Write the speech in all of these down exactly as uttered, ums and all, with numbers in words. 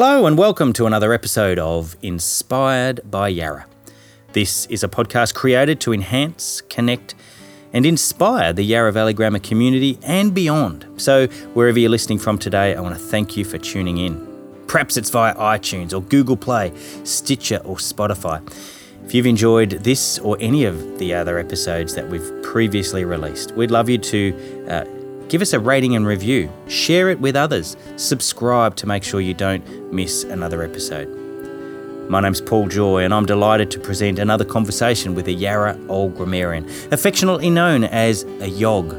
Hello and welcome to another episode of Inspired by Yarra. This is a podcast created to enhance, connect and inspire the Yarra Valley Grammar community and beyond. So wherever you're listening from today, I want to thank you for tuning in. Perhaps it's via iTunes or Google Play, Stitcher or Spotify. If you've enjoyed this or any of the other episodes that we've previously released, we'd love you to uh, give us a rating and review, share it with others, subscribe to make sure you don't miss another episode. My name's Paul Joy and I'm delighted to present another conversation with a Yarra Old Grammarian, affectionately known as a Yogg.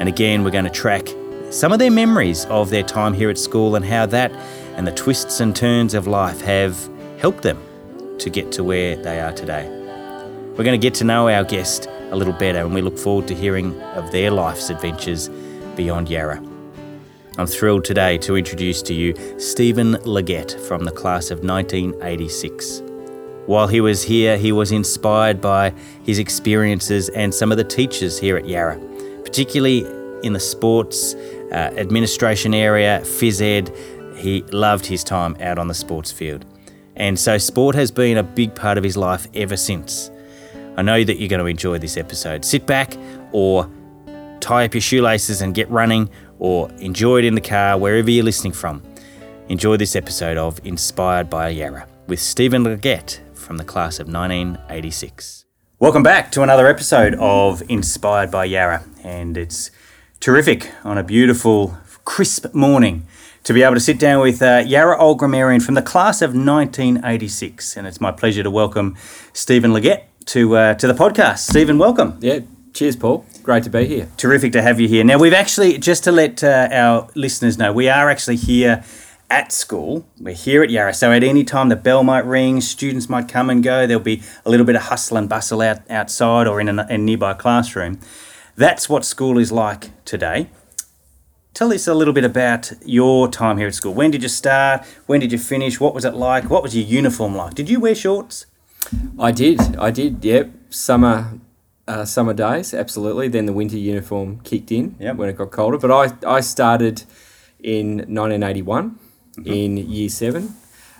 And again, we're going to track some of their memories of their time here at school and how that and the twists and turns of life have helped them to get to where they are today. We're going to get to know our guest a little better and we look forward to hearing of their life's adventures beyond Yarra. I'm thrilled today to introduce to you Stephen Leggett from the class of nineteen eighty-six. While he was here, he was inspired by his experiences and some of the teachers here at Yarra, particularly in the sports uh, administration area, phys ed. He loved his time out on the sports field. And so sport has been a big part of his life ever since. I know that you're going to enjoy this episode. Sit back or tie up your shoelaces and get running, or enjoy it in the car, wherever you're listening from. Enjoy this episode of Inspired by Yarra with Stephen Leggett from the class of nineteen eighty-six. Welcome back to another episode of Inspired by Yarra, and it's terrific on a beautiful, crisp morning to be able to sit down with uh, Yarra Old Grammarian from the class of nineteen eighty-six, and it's my pleasure to welcome Stephen Leggett to, uh, to the podcast. Stephen, welcome. Yeah, cheers, Paul. Great to be here. Terrific to have you here. Now, we've actually, just to let uh, our listeners know, we are actually here at school. We're here at Yarra. So at any time the bell might ring, students might come and go. There'll be a little bit of hustle and bustle out, outside or in a, a nearby classroom. That's what school is like today. Tell us a little bit about your time here at school. When did you start? When did you finish? What was it like? What was your uniform like? Did you wear shorts? I did. I did, yep. Summer... Uh, summer days, absolutely. Then the winter uniform kicked in yep. when it got colder. But I, I started in nineteen eighty-one mm-hmm. in year seven,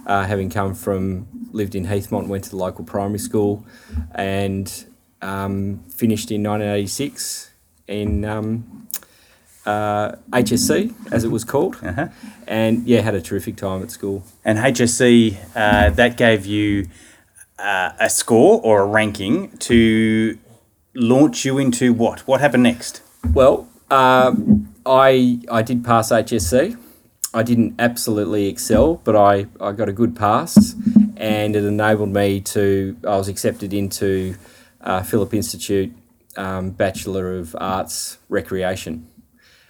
uh, having come from, lived in Heathmont, went to the local primary school and um, finished in nineteen eighty-six in um, uh, H S C, as it was called. Uh-huh. And, yeah, had a terrific time at school. And H S C, uh, that gave you uh, a score or a ranking to launch you into what? What happened next? Well, uh, I I did pass H S C. I didn't absolutely excel, but I, I got a good pass and it enabled me to, I was accepted into uh, Phillip Institute um, Bachelor of Arts Recreation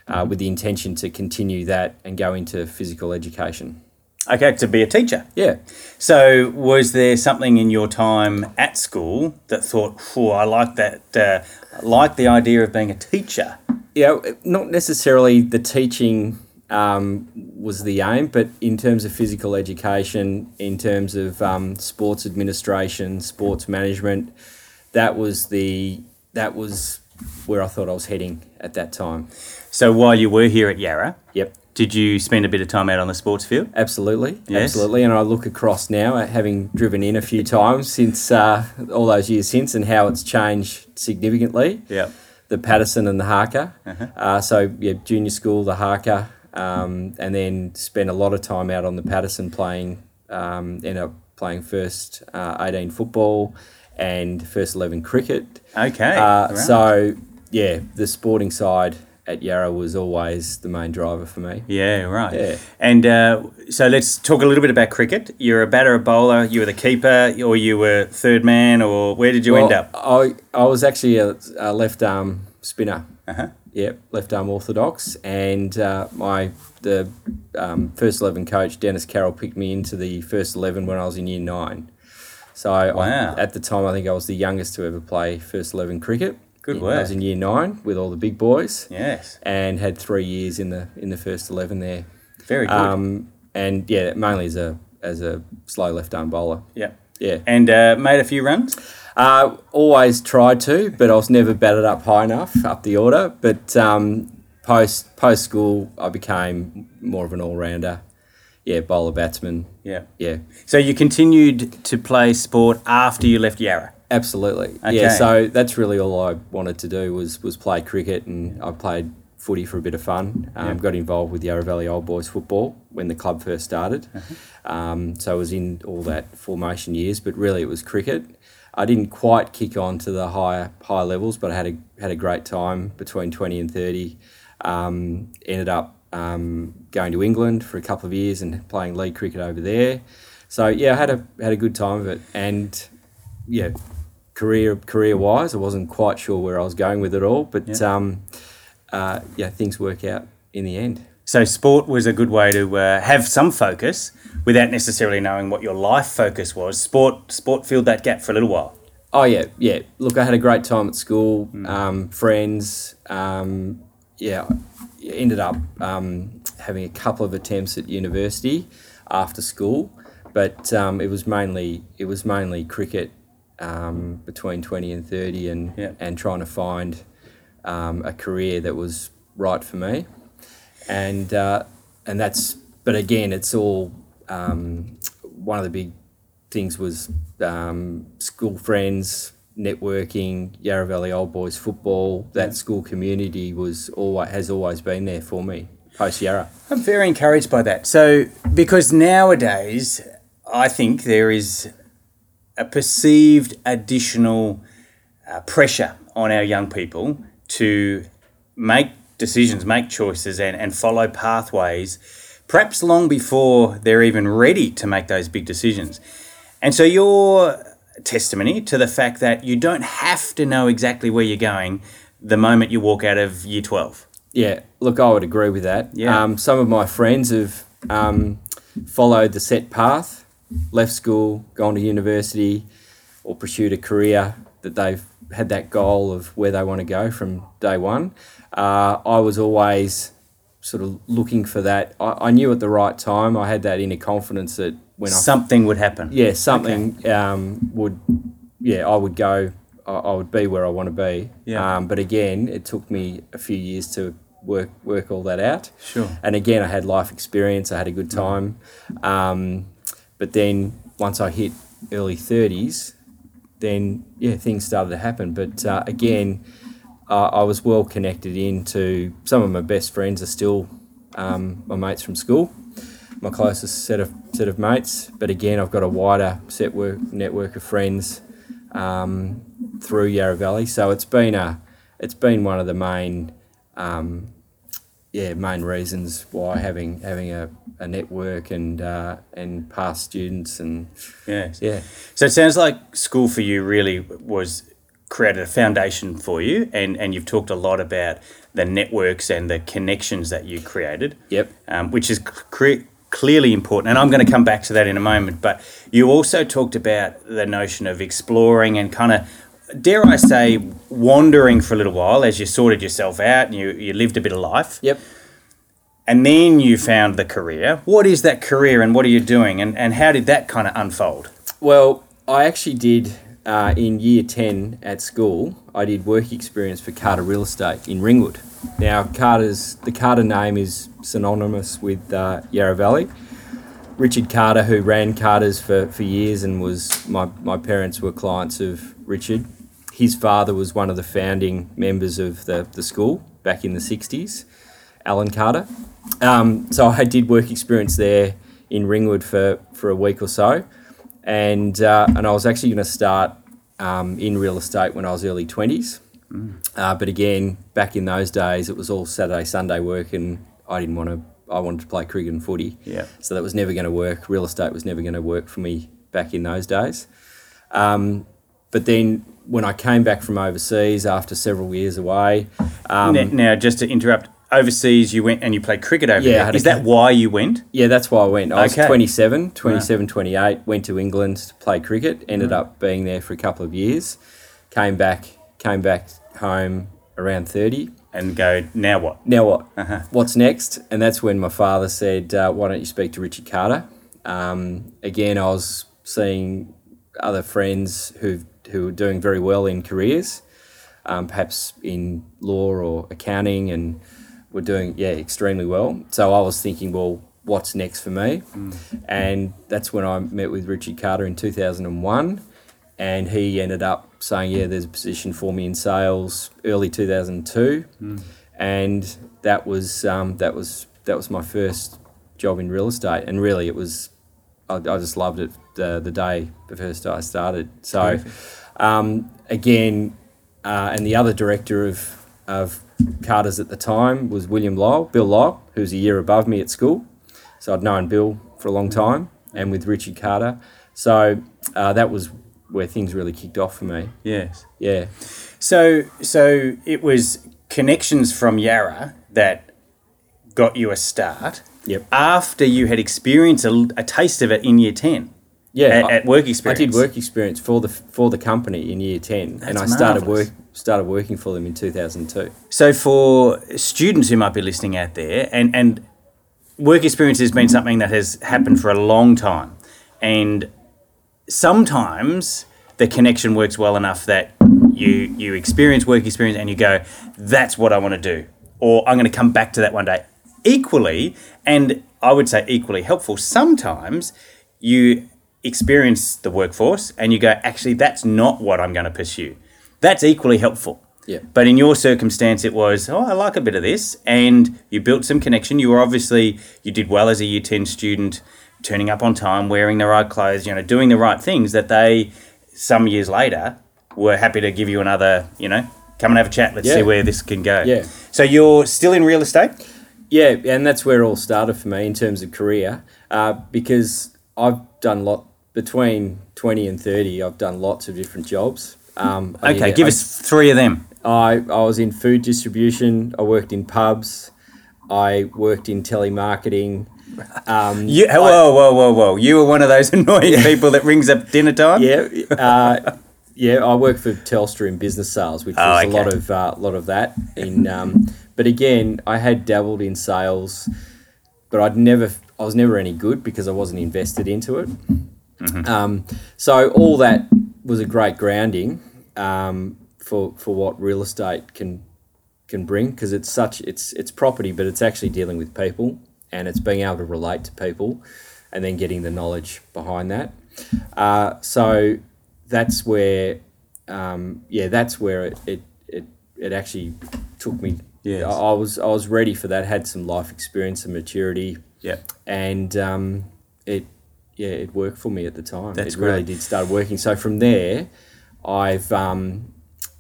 uh, with the intention to continue that and go into physical education. Okay, to be a teacher. Yeah. So was there something in your time at school that thought, oh, I like that, uh, I like the idea of being a teacher? Yeah, not necessarily the teaching um, was the aim, but in terms of physical education, in terms of um, sports administration, sports management, that was the that was where I thought I was heading at that time. So while you were here at Yarra, yep. Did you spend a bit of time out on the sports field? Absolutely, yes. absolutely. And I look across now, having driven in a few times since uh, all those years since, and how it's changed significantly. Yeah, the Patterson and the Harker. Uh-huh. Uh, so yeah, junior school, the Harker, um, and then spent a lot of time out on the Patterson playing. Um, ended up playing first uh, eighteen football and first eleven cricket. Okay. Uh, right. So yeah, the sporting side at Yarra was always the main driver for me. Yeah, right. Yeah. And uh, so let's talk a little bit about cricket. You're a batter, a bowler, you were the keeper, or you were third man, or where did you well, end up? I I was actually a, a left arm spinner. Uh-huh. Yep, left arm orthodox. And uh, my the um, first eleven coach, Dennis Carroll, picked me into the first eleven when I was in year nine. So wow. I, at the time, I think I was the youngest to ever play first eleven cricket. Good work. I was in year nine with all the big boys. Yes. And had three years in the in the first eleven there. Very good. Um, and yeah, mainly as a as a slow left arm bowler. Yeah. Yeah. And uh, made a few runs. Uh, always tried to, but I was never batted up high enough up the order. But um, post post school, I became more of an all rounder. yeah, bowler, batsman. Yeah. Yeah. So you continued to play sport after you left Yarra? Absolutely. Okay. Yeah, so that's really all I wanted to do was was play cricket, and I played footy for a bit of fun. Um, yeah. Got involved with Yarra Valley Old Boys Football when the club first started. Uh-huh. Um, so I was in all that formation years, but really it was cricket. I didn't quite kick on to the higher higher levels, but I had a had a great time between twenty and thirty. Um, ended up um, going to England for a couple of years and playing league cricket over there. So yeah, I had a had a good time of it, and yeah, career career wise, I wasn't quite sure where I was going with it all, but yeah, um, uh, yeah things work out in the end. So sport was a good way to uh, have some focus without necessarily knowing what your life focus was. Sport sport filled that gap for a little while. Oh yeah, yeah. Look, I had a great time at school, mm. um, friends. Um, yeah, ended up um, having a couple of attempts at university after school, but um, it was mainly it was mainly cricket um, between twenty and thirty, and yeah. and trying to find um, a career that was right for me. And uh, and that's, but again, it's all, um, one of the big things was um, school friends, networking, Yarra Valley Old Boys Football. That school community was always, has always been there for me, post Yarra. I'm very encouraged by that. So, because nowadays, I think there is a perceived additional uh, pressure on our young people to make decisions, make choices, and, and follow pathways, perhaps long before they're even ready to make those big decisions. And so your testimony to the fact that you don't have to know exactly where you're going the moment you walk out of year twelve. Yeah, look, I would agree with that. Yeah. Um, some of my friends have um, followed the set path, left school, gone to university, or pursued a career that they've had that goal of where they want to go from day one. Uh, I was always sort of looking for that. I, I knew at the right time. I had that inner confidence that when something I, would happen. Yeah, something okay. um, would. Yeah, I would go. I, I would be where I want to be. Yeah. Um, but again, it took me a few years to work work all that out. Sure. And again, I had life experience. I had a good time. Um, but then once I hit early thirties, then yeah, things started to happen. But uh, again. Uh, I was well connected into some of my best friends are still um, my mates from school, my closest set of set of mates. But again, I've got a wider set work, network of friends um, through Yarra Valley. So it's been a it's been one of the main um, yeah main reasons why having having a, a network and uh, and past students and yeah yeah. So it sounds like school for you really was. Created a foundation for you, and, and you've talked a lot about the networks and the connections that you created, yep, um, which is cre- clearly important. And I'm going to come back to that in a moment. But you also talked about the notion of exploring and kind of, dare I say, wandering for a little while as you sorted yourself out and you, you lived a bit of life. Yep. And then you found the career. What is that career and what are you doing? And, and how did that kind of unfold? Well, I actually did... Uh, in year ten at school, I did work experience for Carter Real Estate in Ringwood. Now, Carter's the Carter name is synonymous with uh, Yarra Valley. Richard Carter, who ran Carter's for, for years and was my, my parents were clients of Richard. His father was one of the founding members of the, the school back in the sixties, Alan Carter. Um, so I did work experience there in Ringwood for, for a week or so. And uh, and I was actually going to start um, in real estate when I was early twenties. Mm. Uh, but again, back in those days, it was all Saturday, Sunday work, and I didn't want to. I wanted to play cricket and footy. Yeah. So that was never going to work. Real estate was never going to work for me back in those days. Um, but then when I came back from overseas after several years away, um, now, now just to interrupt. Overseas, you went and you played cricket over yeah, there. Is that why you went? Yeah, that's why I went. I okay. was twenty-seven, twenty-seven, right. twenty-eight, went to England to play cricket, ended right. up being there for a couple of years, came back came back home around thirty. And go, now what? Now what? Uh-huh. What's next? And that's when my father said, uh, why don't you speak to Richard Carter? Um, again, I was seeing other friends who who were doing very well in careers, um, perhaps in law or accounting and were doing, yeah, extremely well. So I was thinking, well, what's next for me. Mm. And that's when I met with Richard Carter in two thousand one, and he ended up saying, yeah, there's a position for me in sales, early two thousand two. Mm. And that was um, that was that was my first job in real estate, and really it was I, I just loved it the, the day the first day I started. So um, again, uh, and the other director of of Carter's at the time was William Lyle, Bill Lyle, who's a year above me at school. So I'd known Bill for a long time, and with Richard Carter. So uh, that was where things really kicked off for me. Yes. Yeah. So so it was connections from Yarra that got you a start. Yep. After you had experienced a, a taste of it in year ten. Yeah. At, I, at work experience. I did work experience for the for the company in year ten. That's and I marvellous. started work started working for them in two thousand two. So for students who might be listening out there, and, and work experience has been something that has happened for a long time, and sometimes the connection works well enough that you you experience work experience and you go, that's what I want to do, or I'm going to come back to that one day. Equally, and I would say equally helpful, sometimes you experience the workforce and you go, actually, that's not what I'm going to pursue. That's equally helpful. Yeah. But in your circumstance, it was, oh, I like a bit of this, and you built some connection. You were obviously, you did well as a year ten student, turning up on time, wearing the right clothes, you know, doing the right things that they, some years later, were happy to give you another, you know, come and have a chat. Let's yeah. see where this can go. Yeah. So you're still in real estate? Yeah, and that's where it all started for me in terms of career, uh, because I've done a lot, between twenty and thirty, I've done lots of different jobs. Um, okay, I mean, give I, us three of them. I, I was in food distribution. I worked in pubs. I worked in telemarketing. Um, you, whoa, I, whoa, whoa, whoa. You were one of those annoying yeah. people that rings up dinner time? Yeah. Uh, yeah, I worked for Telstra in business sales, which oh, was okay. a lot of uh, lot of that. In, um, but again, I had dabbled in sales, but I'd never, I was never any good because I wasn't invested into it. Mm-hmm. Um, so all that was a great grounding um, for for what real estate can can bring, because it's such it's it's property, but it's actually dealing with people, and it's being able to relate to people, and then getting the knowledge behind that. Uh, so that's where, um, yeah, that's where it it, it, it actually took me. Yes. I, I was I was ready for that. Had some life experience and maturity. Yeah, and um, it. Yeah, it worked for me at the time. That's it great. Really did start working. So from there, I've um,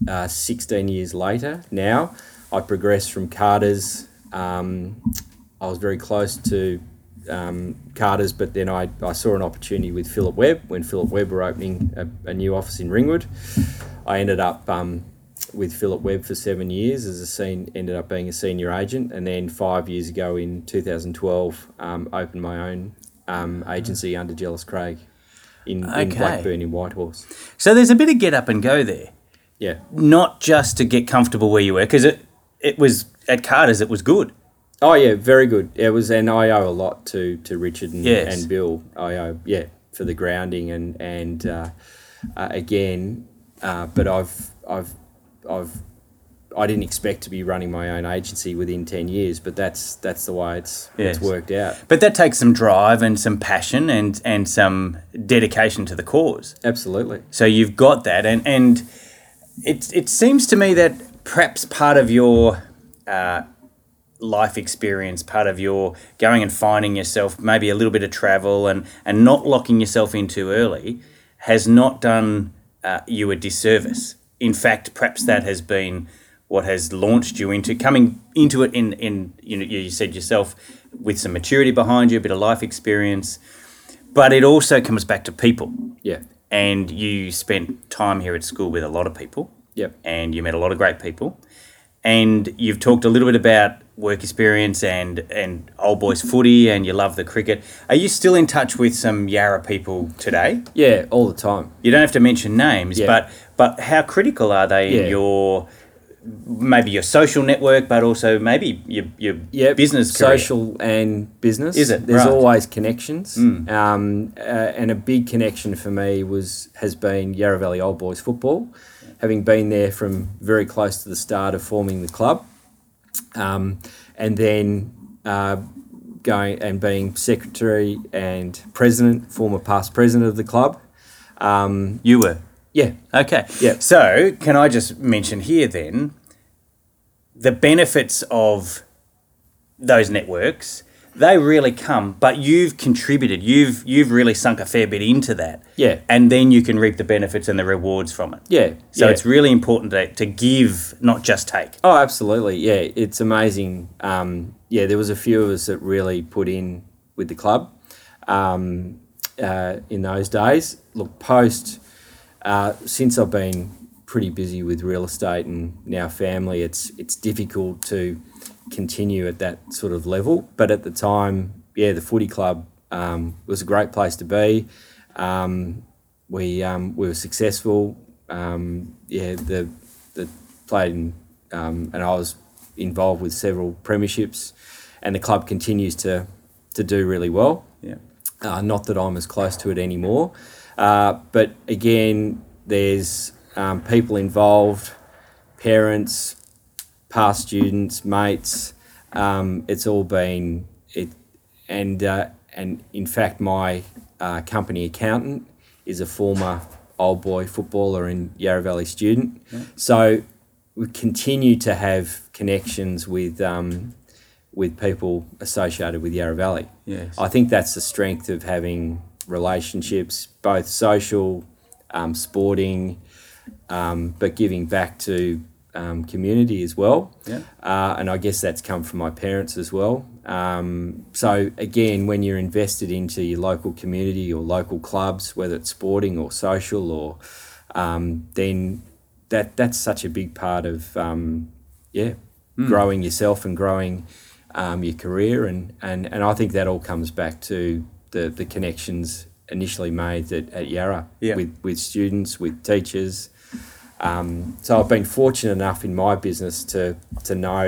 uh, sixteen years later now, I progressed from Carter's. Um, I was very close to um, Carter's, but then I, I saw an opportunity with Philip Webb when Philip Webb were opening a, a new office in Ringwood. I ended up um, with Philip Webb for seven years as a sen- ended up being a senior agent, and then five years ago in two thousand twelve, um, opened my own Um, agency under Jellis Craig in, okay. in Blackburn in Whitehorse. So there's a bit of get up and go there. Yeah. Not just to get comfortable where you were, because it, it was at Carter's, it was good. Oh, yeah, very good. It was, and I owe a lot to, to Richard and, yes. and Bill. I owe, yeah, for the grounding and, and uh, uh, again, uh, but I've, I've, I've, I didn't expect to be running my own agency within ten years, but that's that's the way it's yes. it's worked out. But that takes some drive and some passion and, and some dedication to the cause. Absolutely. So you've got that, and, and it, it seems to me that perhaps part of your uh, life experience, part of your going and finding yourself, maybe a little bit of travel and, and not locking yourself in too early, has not done uh, you a disservice. In fact, perhaps that has been what has launched you into coming into it in, in you know, you said yourself, with some maturity behind you, a bit of life experience, but it also comes back to people. Yeah. And you spent time here at school with a lot of people. Yep. And you met a lot of great people. And you've talked a little bit about work experience and, and old boys footy, and you love the cricket. Are you still in touch with some Yarra people today? Yeah, all the time. You don't have to mention names, yeah. but but how critical are they yeah. in your maybe your social network, but also maybe your your yep. business career. Social and business. Is it? There's right. always connections. Mm. Um, uh, and a big connection for me was has been Yarra Valley Old Boys Football, having been there from very close to the start of forming the club. Um, and then uh, going and being secretary and president, former past president of the club. Um, you were? Yeah. Okay. Yeah. So can I just mention here then the benefits of those networks, they really come, but you've contributed. You've you've really sunk a fair bit into that. Yeah. And then you can reap the benefits and the rewards from it. Yeah. So yeah. It's really important to, to give, not just take. Oh, absolutely. Yeah, it's amazing. Um, yeah, there was a few of us that really put in with the club um, uh, in those days. Look, post, uh, since I've been pretty busy with real estate and now family, it's it's difficult to continue at that sort of level, but at the time, yeah, the footy club um, was a great place to be. Um, we um, we were successful. Um, yeah, the the played in, um, and I was involved with several premierships, and the club continues to to do really well. Yeah, uh, not that I'm as close to it anymore, uh, but again, there's um, people involved, parents, past students, mates, um, it's all been it, and uh, and in fact, my uh, company accountant is a former old boy footballer and Yarra Valley student. Yeah. So we continue to have connections with um, with people associated with Yarra Valley. Yes, I think that's the strength of having relationships, both social, um, sporting, um, but giving back to Um, community as well, yeah. uh, and I guess that's come from my parents as well. Um, so again, when you're invested into your local community or local clubs, whether it's sporting or social, or um, then that that's such a big part of um, yeah, mm. growing yourself and growing um, your career, and, and and I think that all comes back to the the connections initially made at, at Yarra yeah. with with students, with teachers. Um, so I've been fortunate enough in my business to to know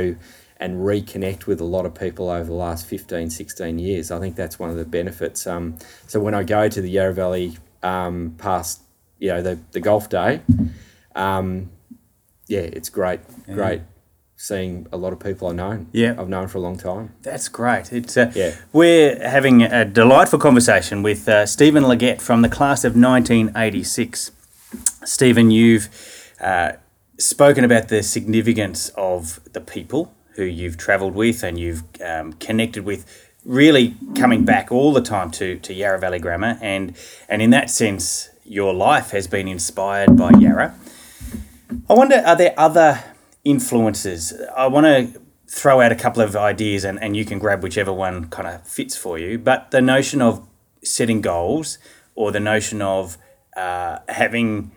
and reconnect with a lot of people over the last fifteen, sixteen years. I think that's one of the benefits. Um, so when I go to the Yarra Valley um, past, you know, the, the golf day, um, yeah, it's great, yeah. great seeing a lot of people I know. Yeah. I've known for a long time. That's great. It's uh, yeah. We're having a delightful conversation with uh, Stephen Leggett from the class of nineteen eighty-six. Stephen, you've Uh, spoken about the significance of the people who you've travelled with and you've um, connected with, really coming back all the time to, to Yarra Valley Grammar, and and in that sense your life has been inspired by Yarra. I wonder, are there other influences? I want to throw out a couple of ideas and, and you can grab whichever one kind of fits for you, but the notion of setting goals or the notion of uh, having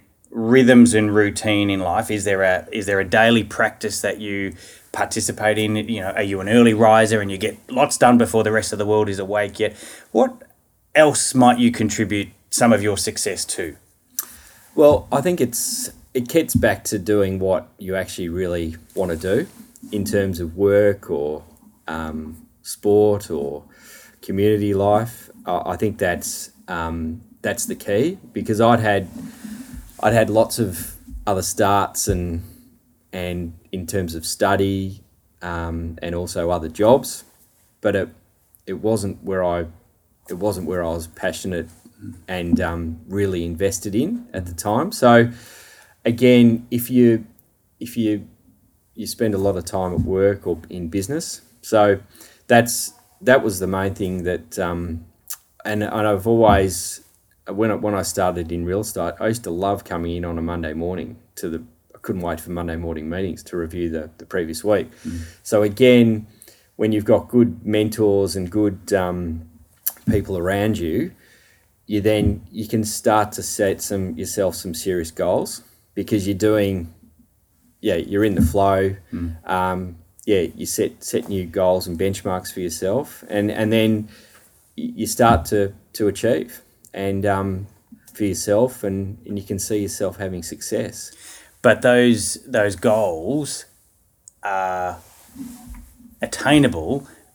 rhythms and routine in life. Is there a is there a daily practice that you participate in? You know, are you an early riser and you get lots done before the rest of the world is awake yet? What else might you contribute some of your success to? Well, I think it's it gets back to doing what you actually really want to do in terms of work or um, sport or community life. I, I think that's um, that's the key, because I'd had. I'd had lots of other starts and and in terms of study um, and also other jobs, but it it wasn't where I it wasn't where I was passionate and um, really invested in at the time. So again, if you if you you spend a lot of time at work or in business, so that's that was the main thing that um, and and I've always. When I, when I started in real estate, I used to love coming in on a Monday morning to the, I couldn't wait for Monday morning meetings to review the, the previous week. Mm. So again, when you've got good mentors and good um, people around you, you then, you can start to set some yourself some serious goals, because you're doing, yeah, you're in the flow. Mm. Um, yeah, you set, set new goals and benchmarks for yourself, and, and then you start to, to achieve. And um, for yourself, and, and you can see yourself having success. But those those goals are attainable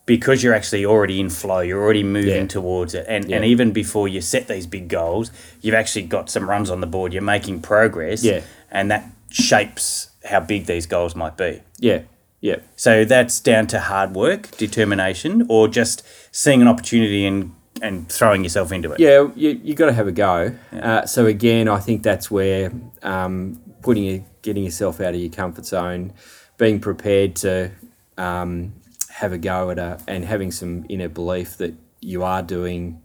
because you're actually already in flow. You're already moving yeah. towards it, and yeah. and even before you set these big goals, you've actually got some runs on the board. You're making progress, yeah. and that shapes how big these goals might be. Yeah, Yeah. So that's down to hard work, determination, or just seeing an opportunity and, and throwing yourself into it. Yeah, you you got to have a go. Yeah. Uh, so again, I think that's where um, putting a, getting yourself out of your comfort zone, being prepared to um, have a go at a, and having some inner belief that you are doing,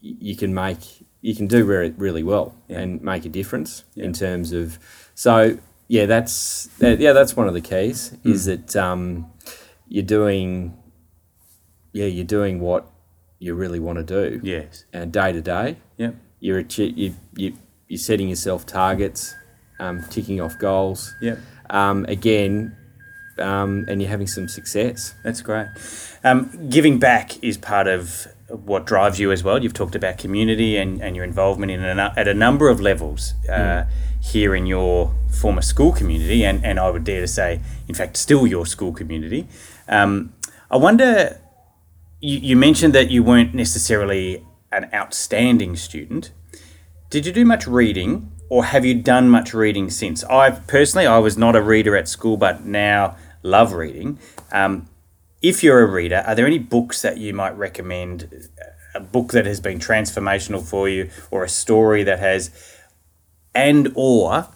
you can make, you can do re- really well yeah. and make a difference yeah. in terms of. So yeah, that's that, yeah, that's one of the keys mm. is that um, you're doing, yeah, you're doing what you really want to do. Yes, and day to day. Yeah, you're you you you're setting yourself targets, um, ticking off goals. Yeah, um, again. Um, and you're having some success. That's great. Um, giving back is part of what drives you as well. You've talked about community and, and your involvement in a, at a number of levels uh, mm. here in your former school community and, and I would dare to say, in fact, still your school community. Um, I wonder, you, you mentioned that you weren't necessarily an outstanding student. Did you do much reading? Or have you done much reading since? I personally, I was not a reader at school, but now love reading. Um, if you're a reader, are there any books that you might recommend, a book that has been transformational for you or a story that has, and or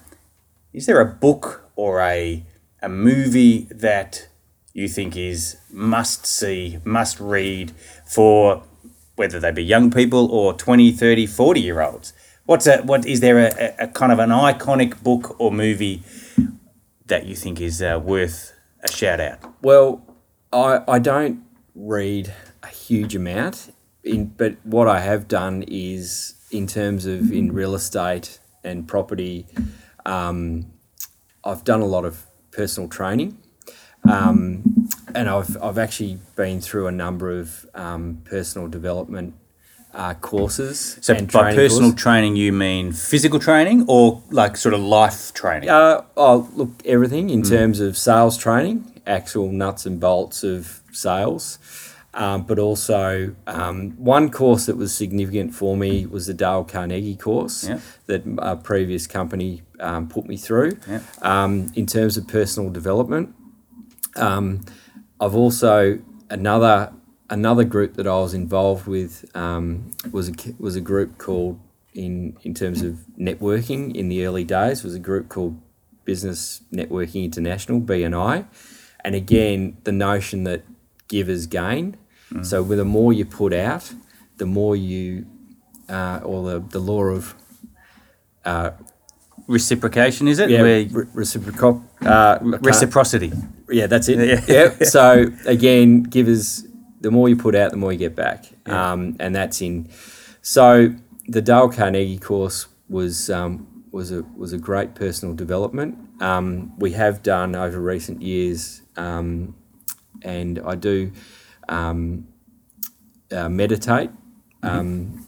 is there a book or a a movie that you think is must see, must read for whether they be young people or twenty, thirty, forty year olds? What's a, what is there a, a kind of an iconic book or movie that you think is uh, worth a shout out? Well, I I don't read a huge amount, in, but what I have done is in terms of in real estate and property, um, I've done a lot of personal training, um, and I've I've actually been through a number of um, personal development. Uh, courses. So and by personal courses. Training, you mean physical training or like sort of life training? Uh, oh, look, everything in mm. terms of sales training, actual nuts and bolts of sales, um, but also um, one course that was significant for me was the Dale Carnegie course yeah. that a previous company um, put me through. Yeah. Um, in terms of personal development, um, I've also another. Another group that I was involved with um, was a, was a group called, in in terms of networking in the early days, was a group called Business Networking International, B N I. And again, the notion that give is gain. Mm. So with the more you put out, the more you, uh, or the, the law of... Uh, reciprocation, is it? Yeah, re- reciprocal, uh, reciprocity. Yeah, that's it. Yeah. yeah. So again, give is... The more you put out, the more you get back. Yeah. Um, and that's in. So the Dale Carnegie course was um, was a was a great personal development. Um, we have done over recent years, um, and I do um, uh, meditate. Mm-hmm. Um,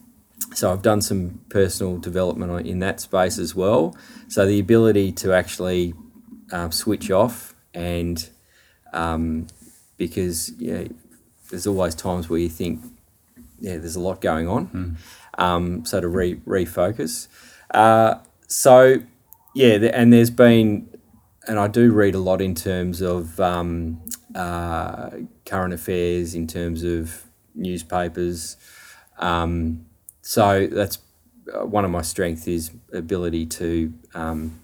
so I've done some personal development in that space as well. So the ability to actually uh, switch off and um, because yeah. There's always times where you think, yeah, there's a lot going on. Mm. Um, so to re- refocus. Uh, so, yeah, th- and there's been, and I do read a lot in terms of um, uh, current affairs, in terms of newspapers. Um, so that's uh, one of my strengths is ability to, um,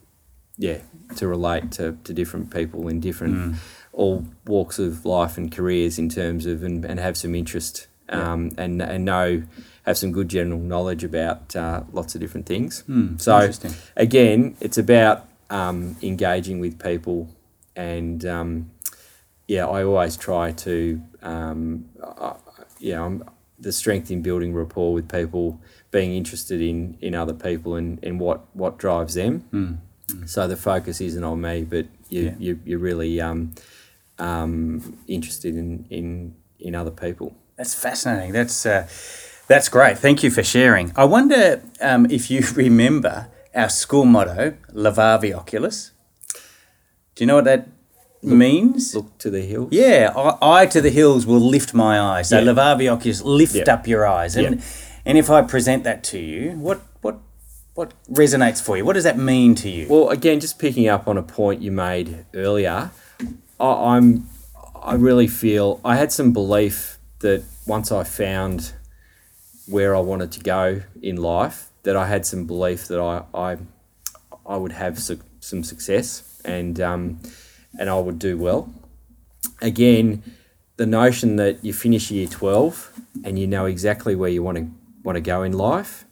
yeah, to relate to, to different people in different mm. all walks of life and careers in terms of and, and have some interest um, yeah. and and know, have some good general knowledge about uh, lots of different things. Mm, so, again, it's about um, engaging with people and, um, yeah, I always try to, um, uh, yeah, I'm, the strength in building rapport with people, being interested in, in other people and, and what, what drives them. Mm, mm. So the focus isn't on me, but you, yeah. you, you really... Um, Um, interested in, in in other people. That's fascinating. That's uh, that's great. Thank you for sharing. I wonder um, if you remember our school motto, Lavavi Oculus. Do you know what that look, means? Look to the hills. Yeah, I, I to the hills will lift my eyes. So yeah. Lavavi Oculus, lift yeah. up your eyes. And yeah. and if I present that to you, what what what resonates for you? What does that mean to you? Well, again, just picking up on a point you made earlier. I, I'm, I really feel I had some belief that once I found where I wanted to go in life, that I had some belief that I, I, I would have su- some success and um, and I would do well. Again, the notion that you finish year twelve and you know exactly where you want to want to go in life,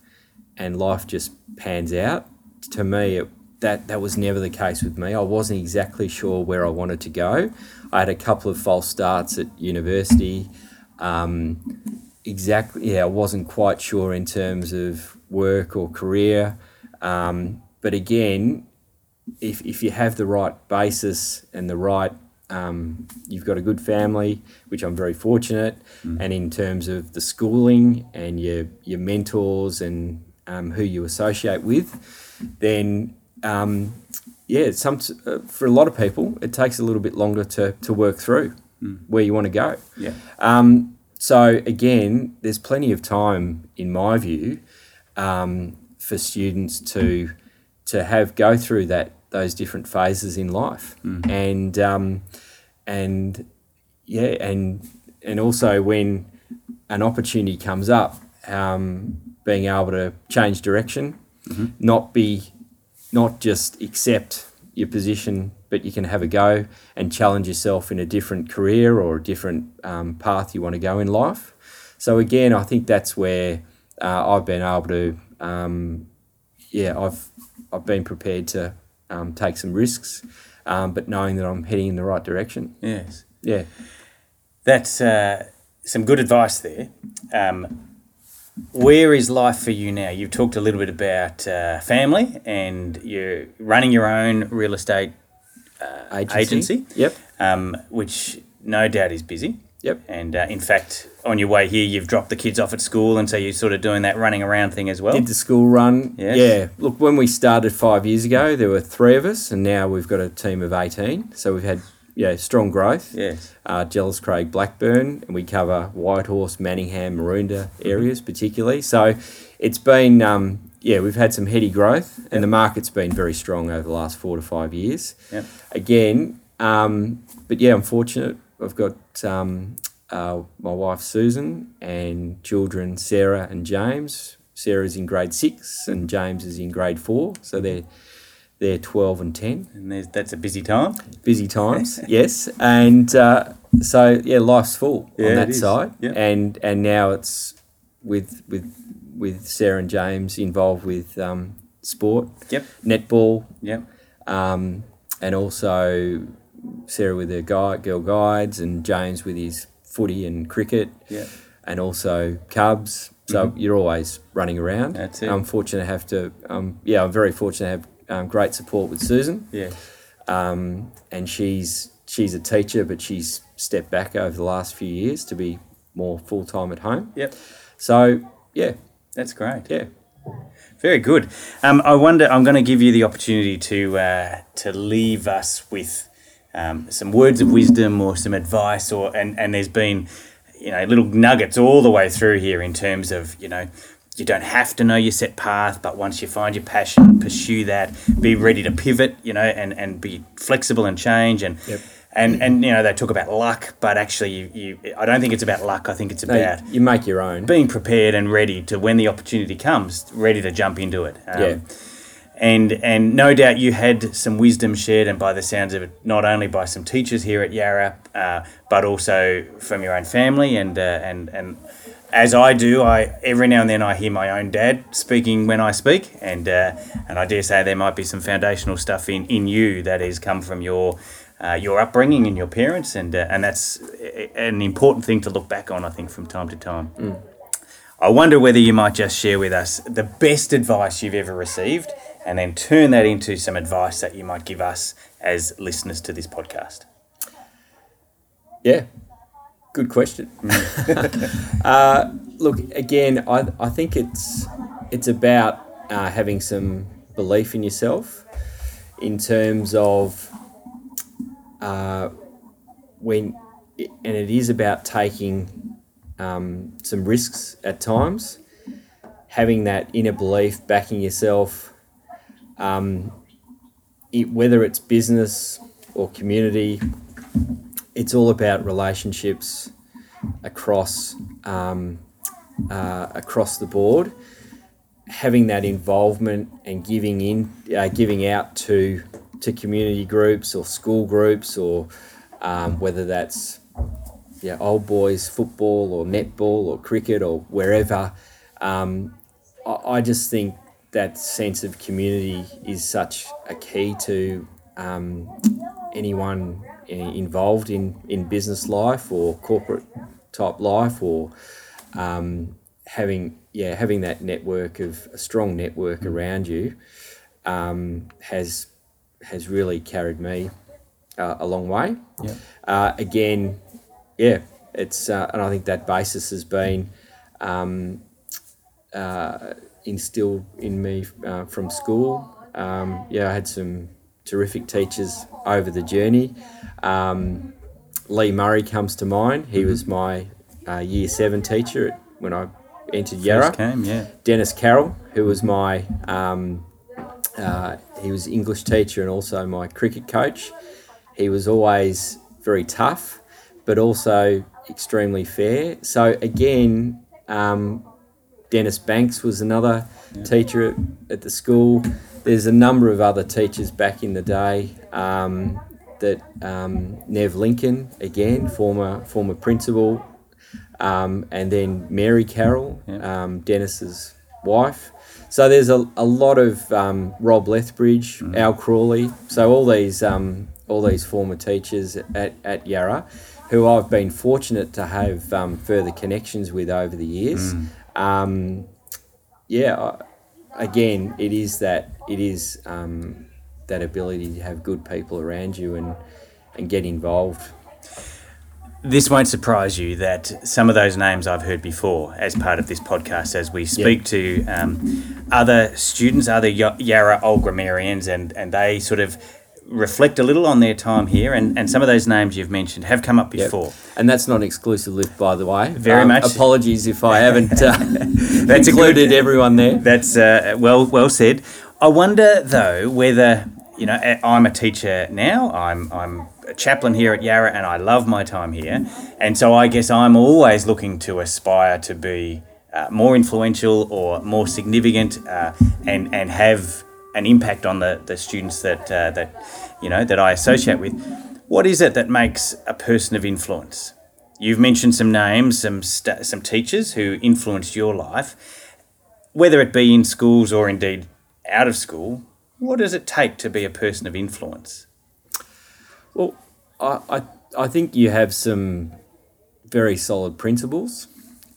and life just pans out. To me, it, that that was never the case with me. I wasn't exactly sure where I wanted to go. I had a couple of false starts at university. Um, exactly, yeah, I wasn't quite sure in terms of work or career. Um, but again, if if you have the right basis and the right, um, you've got a good family, which I'm very fortunate, mm. and in terms of the schooling and your your mentors and um, who you associate with, then um, yeah, some uh, for a lot of people, it takes a little bit longer to to work through. Mm. Where you want to go. Yeah. Um, so again, there's plenty of time, in my view, um, for students to to have go through that those different phases in life, mm. and um, and yeah, and and also when an opportunity comes up, um, being able to change direction, mm-hmm. not be not just accept your position, but you can have a go and challenge yourself in a different career or a different um, path you want to go in life. So again, I think that's where uh, I've been able to, um, yeah, I've I've been prepared to um, take some risks, um, but knowing that I'm heading in the right direction. Yes. Yeah. That's uh, some good advice there. Um, Where is life for you now? You've talked a little bit about uh, family and you're running your own real estate uh, agency. agency. Yep. Um, which no doubt is busy. Yep. And uh, in fact, on your way here, you've dropped the kids off at school, and so you're sort of doing that running around thing as well. Did the school run. Yes. Yeah. Look, when we started five years ago, there were three of us, and now we've got a team of eighteen. So we've had yeah strong growth. Yes. Uh, Jellis Craig, Blackburn, and we cover Whitehorse, Manningham, Maroondah areas particularly. So it's been, um, yeah, we've had some heady growth, and yep. the market's been very strong over the last four to five years. Yep. Again, um, but yeah, I'm fortunate. I've got um, uh, my wife, Susan, and children, Sarah and James. Sarah's in grade six and James is in grade four. So they're They're twelve and ten, and that's a busy time. Busy times, yes, and uh, so yeah, life's full yeah, on that side, yeah. and and now it's with with with Sarah and James involved with um, sport, yep, netball, yep, um, and also Sarah with her guide, girl guides, and James with his footy and cricket, yeah, and also Cubs. So mm-hmm. you're always running around. That's it. I'm fortunate to have to. Um, yeah, I'm very fortunate to have. Um, great support with Susan, yeah, um, and she's she's a teacher, but she's stepped back over the last few years to be more full time at home. Yep. So yeah, that's great. Yeah, very good. Um, I wonder. I'm going to give you the opportunity to uh, to leave us with um, some words of wisdom or some advice, or and, and there's been you know little nuggets all the way through here in terms of you know. You don't have to know your set path, but once you find your passion, pursue that, be ready to pivot, you know, and, and be flexible and change. And, yep. and, and you know, they talk about luck, but actually you, you I don't think it's about luck. I think it's about no, you make your own. Being prepared and ready to, when the opportunity comes, ready to jump into it. Um, yeah. And and no doubt you had some wisdom shared, and by the sounds of it, not only by some teachers here at Yarra, uh, but also from your own family and uh, and and as I do, I every now and then I hear my own dad speaking when I speak, and uh, and I dare say there might be some foundational stuff in, in you that has come from your uh, your upbringing and your parents, and uh, and that's an important thing to look back on, I think, from time to time. Mm. I wonder whether you might just share with us the best advice you've ever received, and then turn that into some advice that you might give us as listeners to this podcast. Yeah, good question. uh, look, again, I, I think it's it's about uh, having some belief in yourself in terms of uh, when, and it is about taking um, some risks at times, having that inner belief, backing yourself. Um, it, whether it's business or community it's all about relationships across um, uh, across the board. Having that involvement and giving in, uh, giving out to to community groups or school groups, or um, whether that's yeah old boys football or netball or cricket or wherever. Um, I, I just think that sense of community is such a key to um, anyone involved in, in business life or corporate type life, or um, having yeah having that network of a strong network around you um, has has really carried me uh, a long way. Yeah. Uh, again, yeah, it's uh, and I think that basis has been um, uh, instilled in me uh, from school. Um, yeah, I had some terrific teachers over the journey. Um, Lee Murray comes to mind. He was my uh, year seven teacher at, when I entered Yarra. Came, yeah. Dennis Carroll, who was my, um, uh, he was English teacher and also my cricket coach. He was always very tough, but also extremely fair. So again, um, Dennis Banks was another yeah. teacher at, at the school. There's a number of other teachers back in the day um, that um, Nev Lincoln, again, former former principal, um, and then Mary Carroll, yeah. um, Dennis's wife. So there's a, a lot of um, Rob Lethbridge, mm. Al Crawley. So all these um, all these former teachers at, at Yarra, who I've been fortunate to have um, further connections with over the years. Mm. Um, yeah. I, Again, it is that it is um, that ability to have good people around you and and get involved. This won't surprise you that some of those names I've heard before as part of this podcast, as we speak yep. to um, other students, other Yarra Old Grammarians, and, and they sort of reflect a little on their time here, and, and some of those names you've mentioned have come up before. Yep. And that's not an exclusive list, by the way. Very um, much. Apologies if I haven't uh, that's included good, everyone there. That's uh, well well said. I wonder, though, whether, you know, I'm a teacher now, I'm I'm a chaplain here at Yarra, and I love my time here, and so I guess I'm always looking to aspire to be uh, more influential or more significant uh, and, and have an impact on the, the students that uh, that you know that I associate with. What is it that makes a person of influence? You've mentioned some names, some st- some teachers who influenced your life, whether it be in schools or indeed out of school. What does it take to be a person of influence? Well, I I, I think you have some very solid principles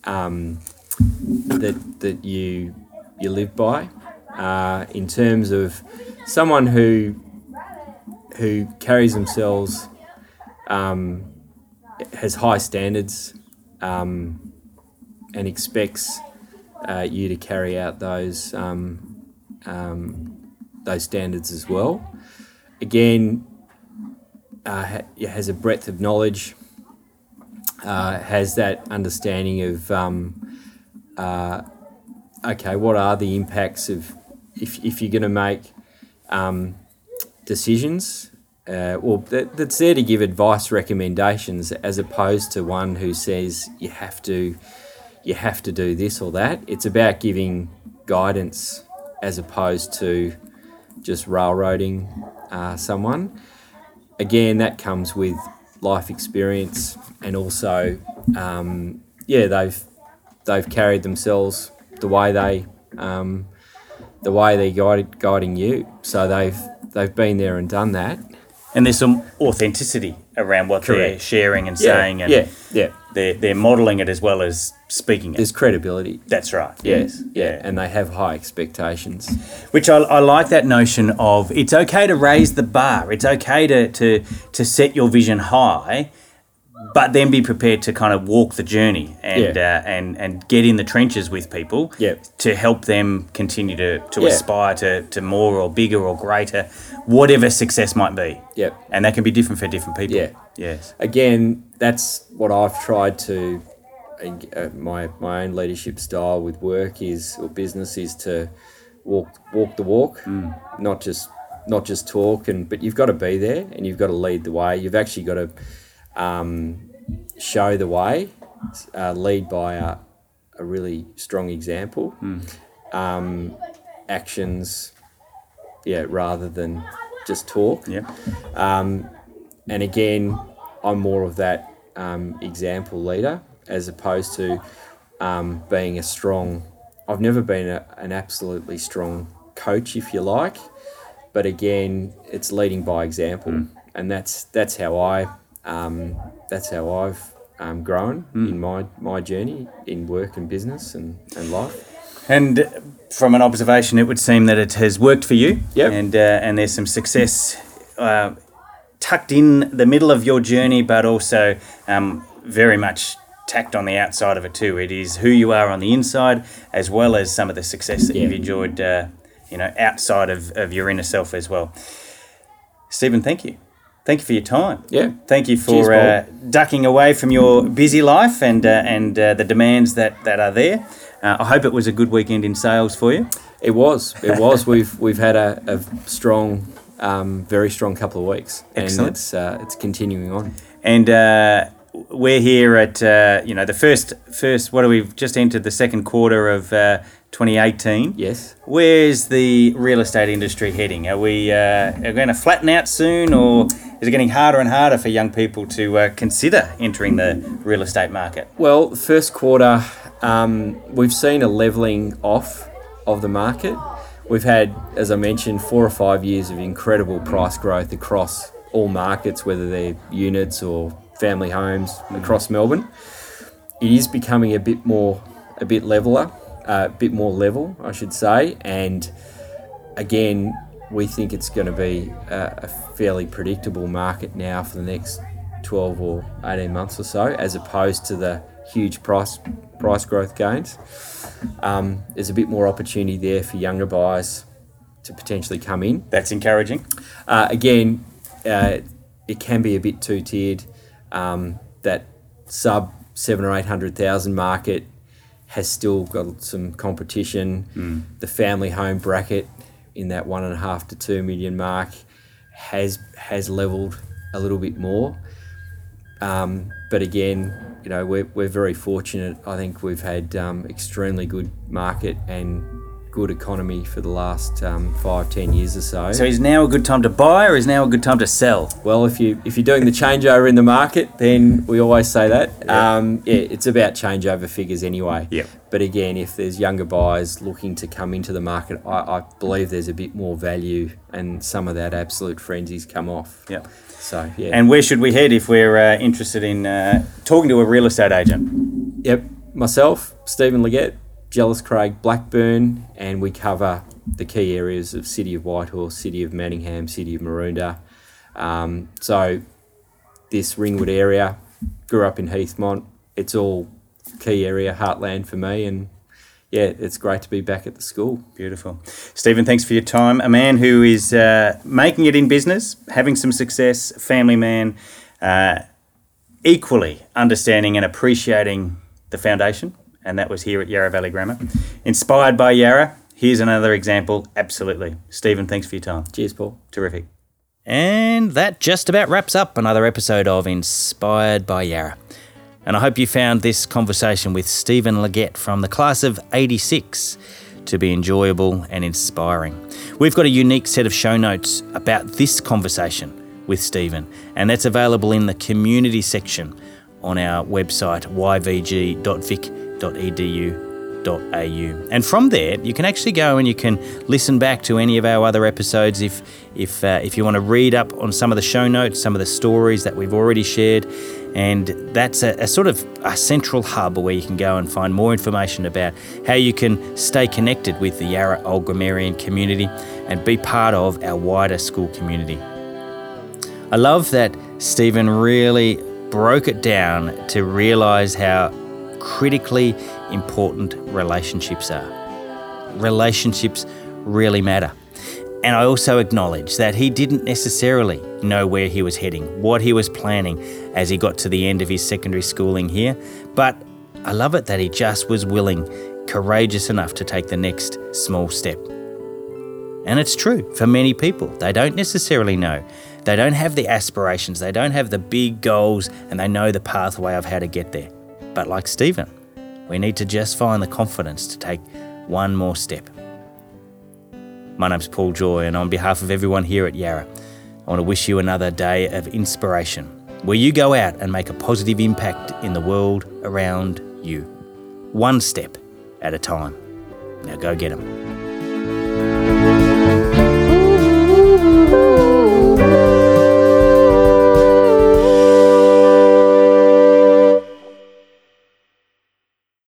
um, that that you you live by. Uh, in terms of someone who who carries themselves, um, has high standards, um, and expects uh, you to carry out those um, um, those standards as well. Again, uh, ha- has a breadth of knowledge, uh, has that understanding of um, uh, okay, what are the impacts of If, if you're going to make um, decisions, uh, well, that, that's there to give advice, recommendations, as opposed to one who says you have to, you have to do this or that. It's about giving guidance as opposed to just railroading uh, someone. Again, that comes with life experience, and also, um, yeah, they've they've carried themselves the way they. Um, the way they're guided, guiding you. So they've they've been there and done that. And there's some authenticity around what Correct. They're sharing and yeah, saying. And yeah, yeah. They're, they're modelling it as well as speaking it. There's credibility. That's right. Yes, yeah. yeah. And they have high expectations. Which I, I like that notion of it's okay to raise the bar. It's okay to, to, to set your vision high, but then be prepared to kind of walk the journey and yeah. uh, and and get in the trenches with people yeah. to help them continue to, to yeah. aspire to, to more or bigger or greater, whatever success might be. Yeah. And that can be different for different people. Yeah. Yes. Again, that's what I've tried to uh, my my own leadership style with work is or business is to walk walk the walk, mm. not just not just talk, and but you've got to be there and you've got to lead the way. You've actually got to um, show the way, uh, lead by a, a really strong example, mm. um, actions, yeah, rather than just talk. Yeah. Um, and again, I'm more of that um, example leader as opposed to um, being a strong. I've never been a, an absolutely strong coach, if you like, but again, it's leading by example, mm. and that's that's how I um, that's how I've um, grown mm. in my my journey in work and business and, and life. And from an observation, it would seem that it has worked for you. Yep. And uh, and there's some success uh, tucked in the middle of your journey, but also um, very much tacked on the outside of it too. It is who you are on the inside, as well as some of the success that yeah. you've enjoyed, uh, you know, outside of, of your inner self as well. Stephen, thank you. Thank you for your time. Yeah. Thank you for Cheers, uh, ducking away from your busy life and uh, and uh, the demands that, that are there. Uh, I hope it was a good weekend in sales for you. It was. It was. we've we've had a, a strong, um, very strong couple of weeks. Excellent. And it's uh, it's continuing on. And uh, we're here at uh, you know the first first what do we've just entered the second quarter of uh, twenty eighteen. Yes. Where's the real estate industry heading? Are we uh, are we going to flatten out soon, or is it getting harder and harder for young people to uh, consider entering the real estate market? Well, first quarter. Um, we've seen a levelling off of the market. We've had, as I mentioned, four or five years of incredible price growth across all markets, whether they're units or family homes across Melbourne. It is becoming a bit more, a bit leveler, uh, a bit more level, I should say. And again, we think it's going to be a, a fairly predictable market now for the next twelve or eighteen months or so, as opposed to the huge price price growth gains. Um, there's a bit more opportunity there for younger buyers to potentially come in. That's encouraging. Uh, again, uh, it can be a bit two-tiered. Um, that sub seven or eight hundred thousand market has still got some competition. Mm. The family home bracket in that one and a half to two million mark has has leveled a little bit more. Um, but again, you know, we're we're very fortunate. I think we've had um, extremely good market and good economy for the last um, five, ten years or so. So is now a good time to buy, or is now a good time to sell? Well, if you if you're doing the changeover in the market, then we always say that. Yeah. Um, yeah, it's about changeover figures anyway. Yeah. But again, if there's younger buyers looking to come into the market, I, I believe there's a bit more value, and some of that absolute frenzy's come off. Yeah. So, yeah. And where should we head if we're uh, interested in uh, talking to a real estate agent? Yep. Myself, Stephen Leggett, Jellis Craig, Blackburn, and we cover the key areas of City of Whitehorse, City of Manningham, City of Maroondah. Um, so this Ringwood area, grew up in Heathmont. It's all key area, heartland for me, and yeah, it's great to be back at the school. Beautiful. Stephen, thanks for your time. A man who is uh, making it in business, having some success, family man, uh, equally understanding and appreciating the foundation, and that was here at Yarra Valley Grammar. Inspired by Yarra, here's another example, absolutely. Stephen, thanks for your time. Cheers, Paul. Terrific. And that just about wraps up another episode of Inspired by Yarra. And I hope you found this conversation with Stephen Leggett from the class of eighty-six to be enjoyable and inspiring. We've got a unique set of show notes about this conversation with Stephen, and that's available in the community section on our website, y v g dot vic dot e d u dot a u. And from there, you can actually go and you can listen back to any of our other episodes if if uh, if you want to read up on some of the show notes, some of the stories that we've already shared. And that's a, a sort of a central hub where you can go and find more information about how you can stay connected with the Yarra Old Grammarian community and be part of our wider school community. I love that Stephen really broke it down to realise how critically important relationships are. Relationships really matter. And I also acknowledge that he didn't necessarily know where he was heading, what he was planning as he got to the end of his secondary schooling here. But I love it that he just was willing, courageous enough to take the next small step. And it's true for many people. They don't necessarily know. They don't have the aspirations. They don't have the big goals, and they know the pathway of how to get there. But like Stephen, we need to just find the confidence to take one more step. My name's Paul Joy, and on behalf of everyone here at Yarra, I want to wish you another day of inspiration, where you go out and make a positive impact in the world around you. One step at a time. Now go get 'em.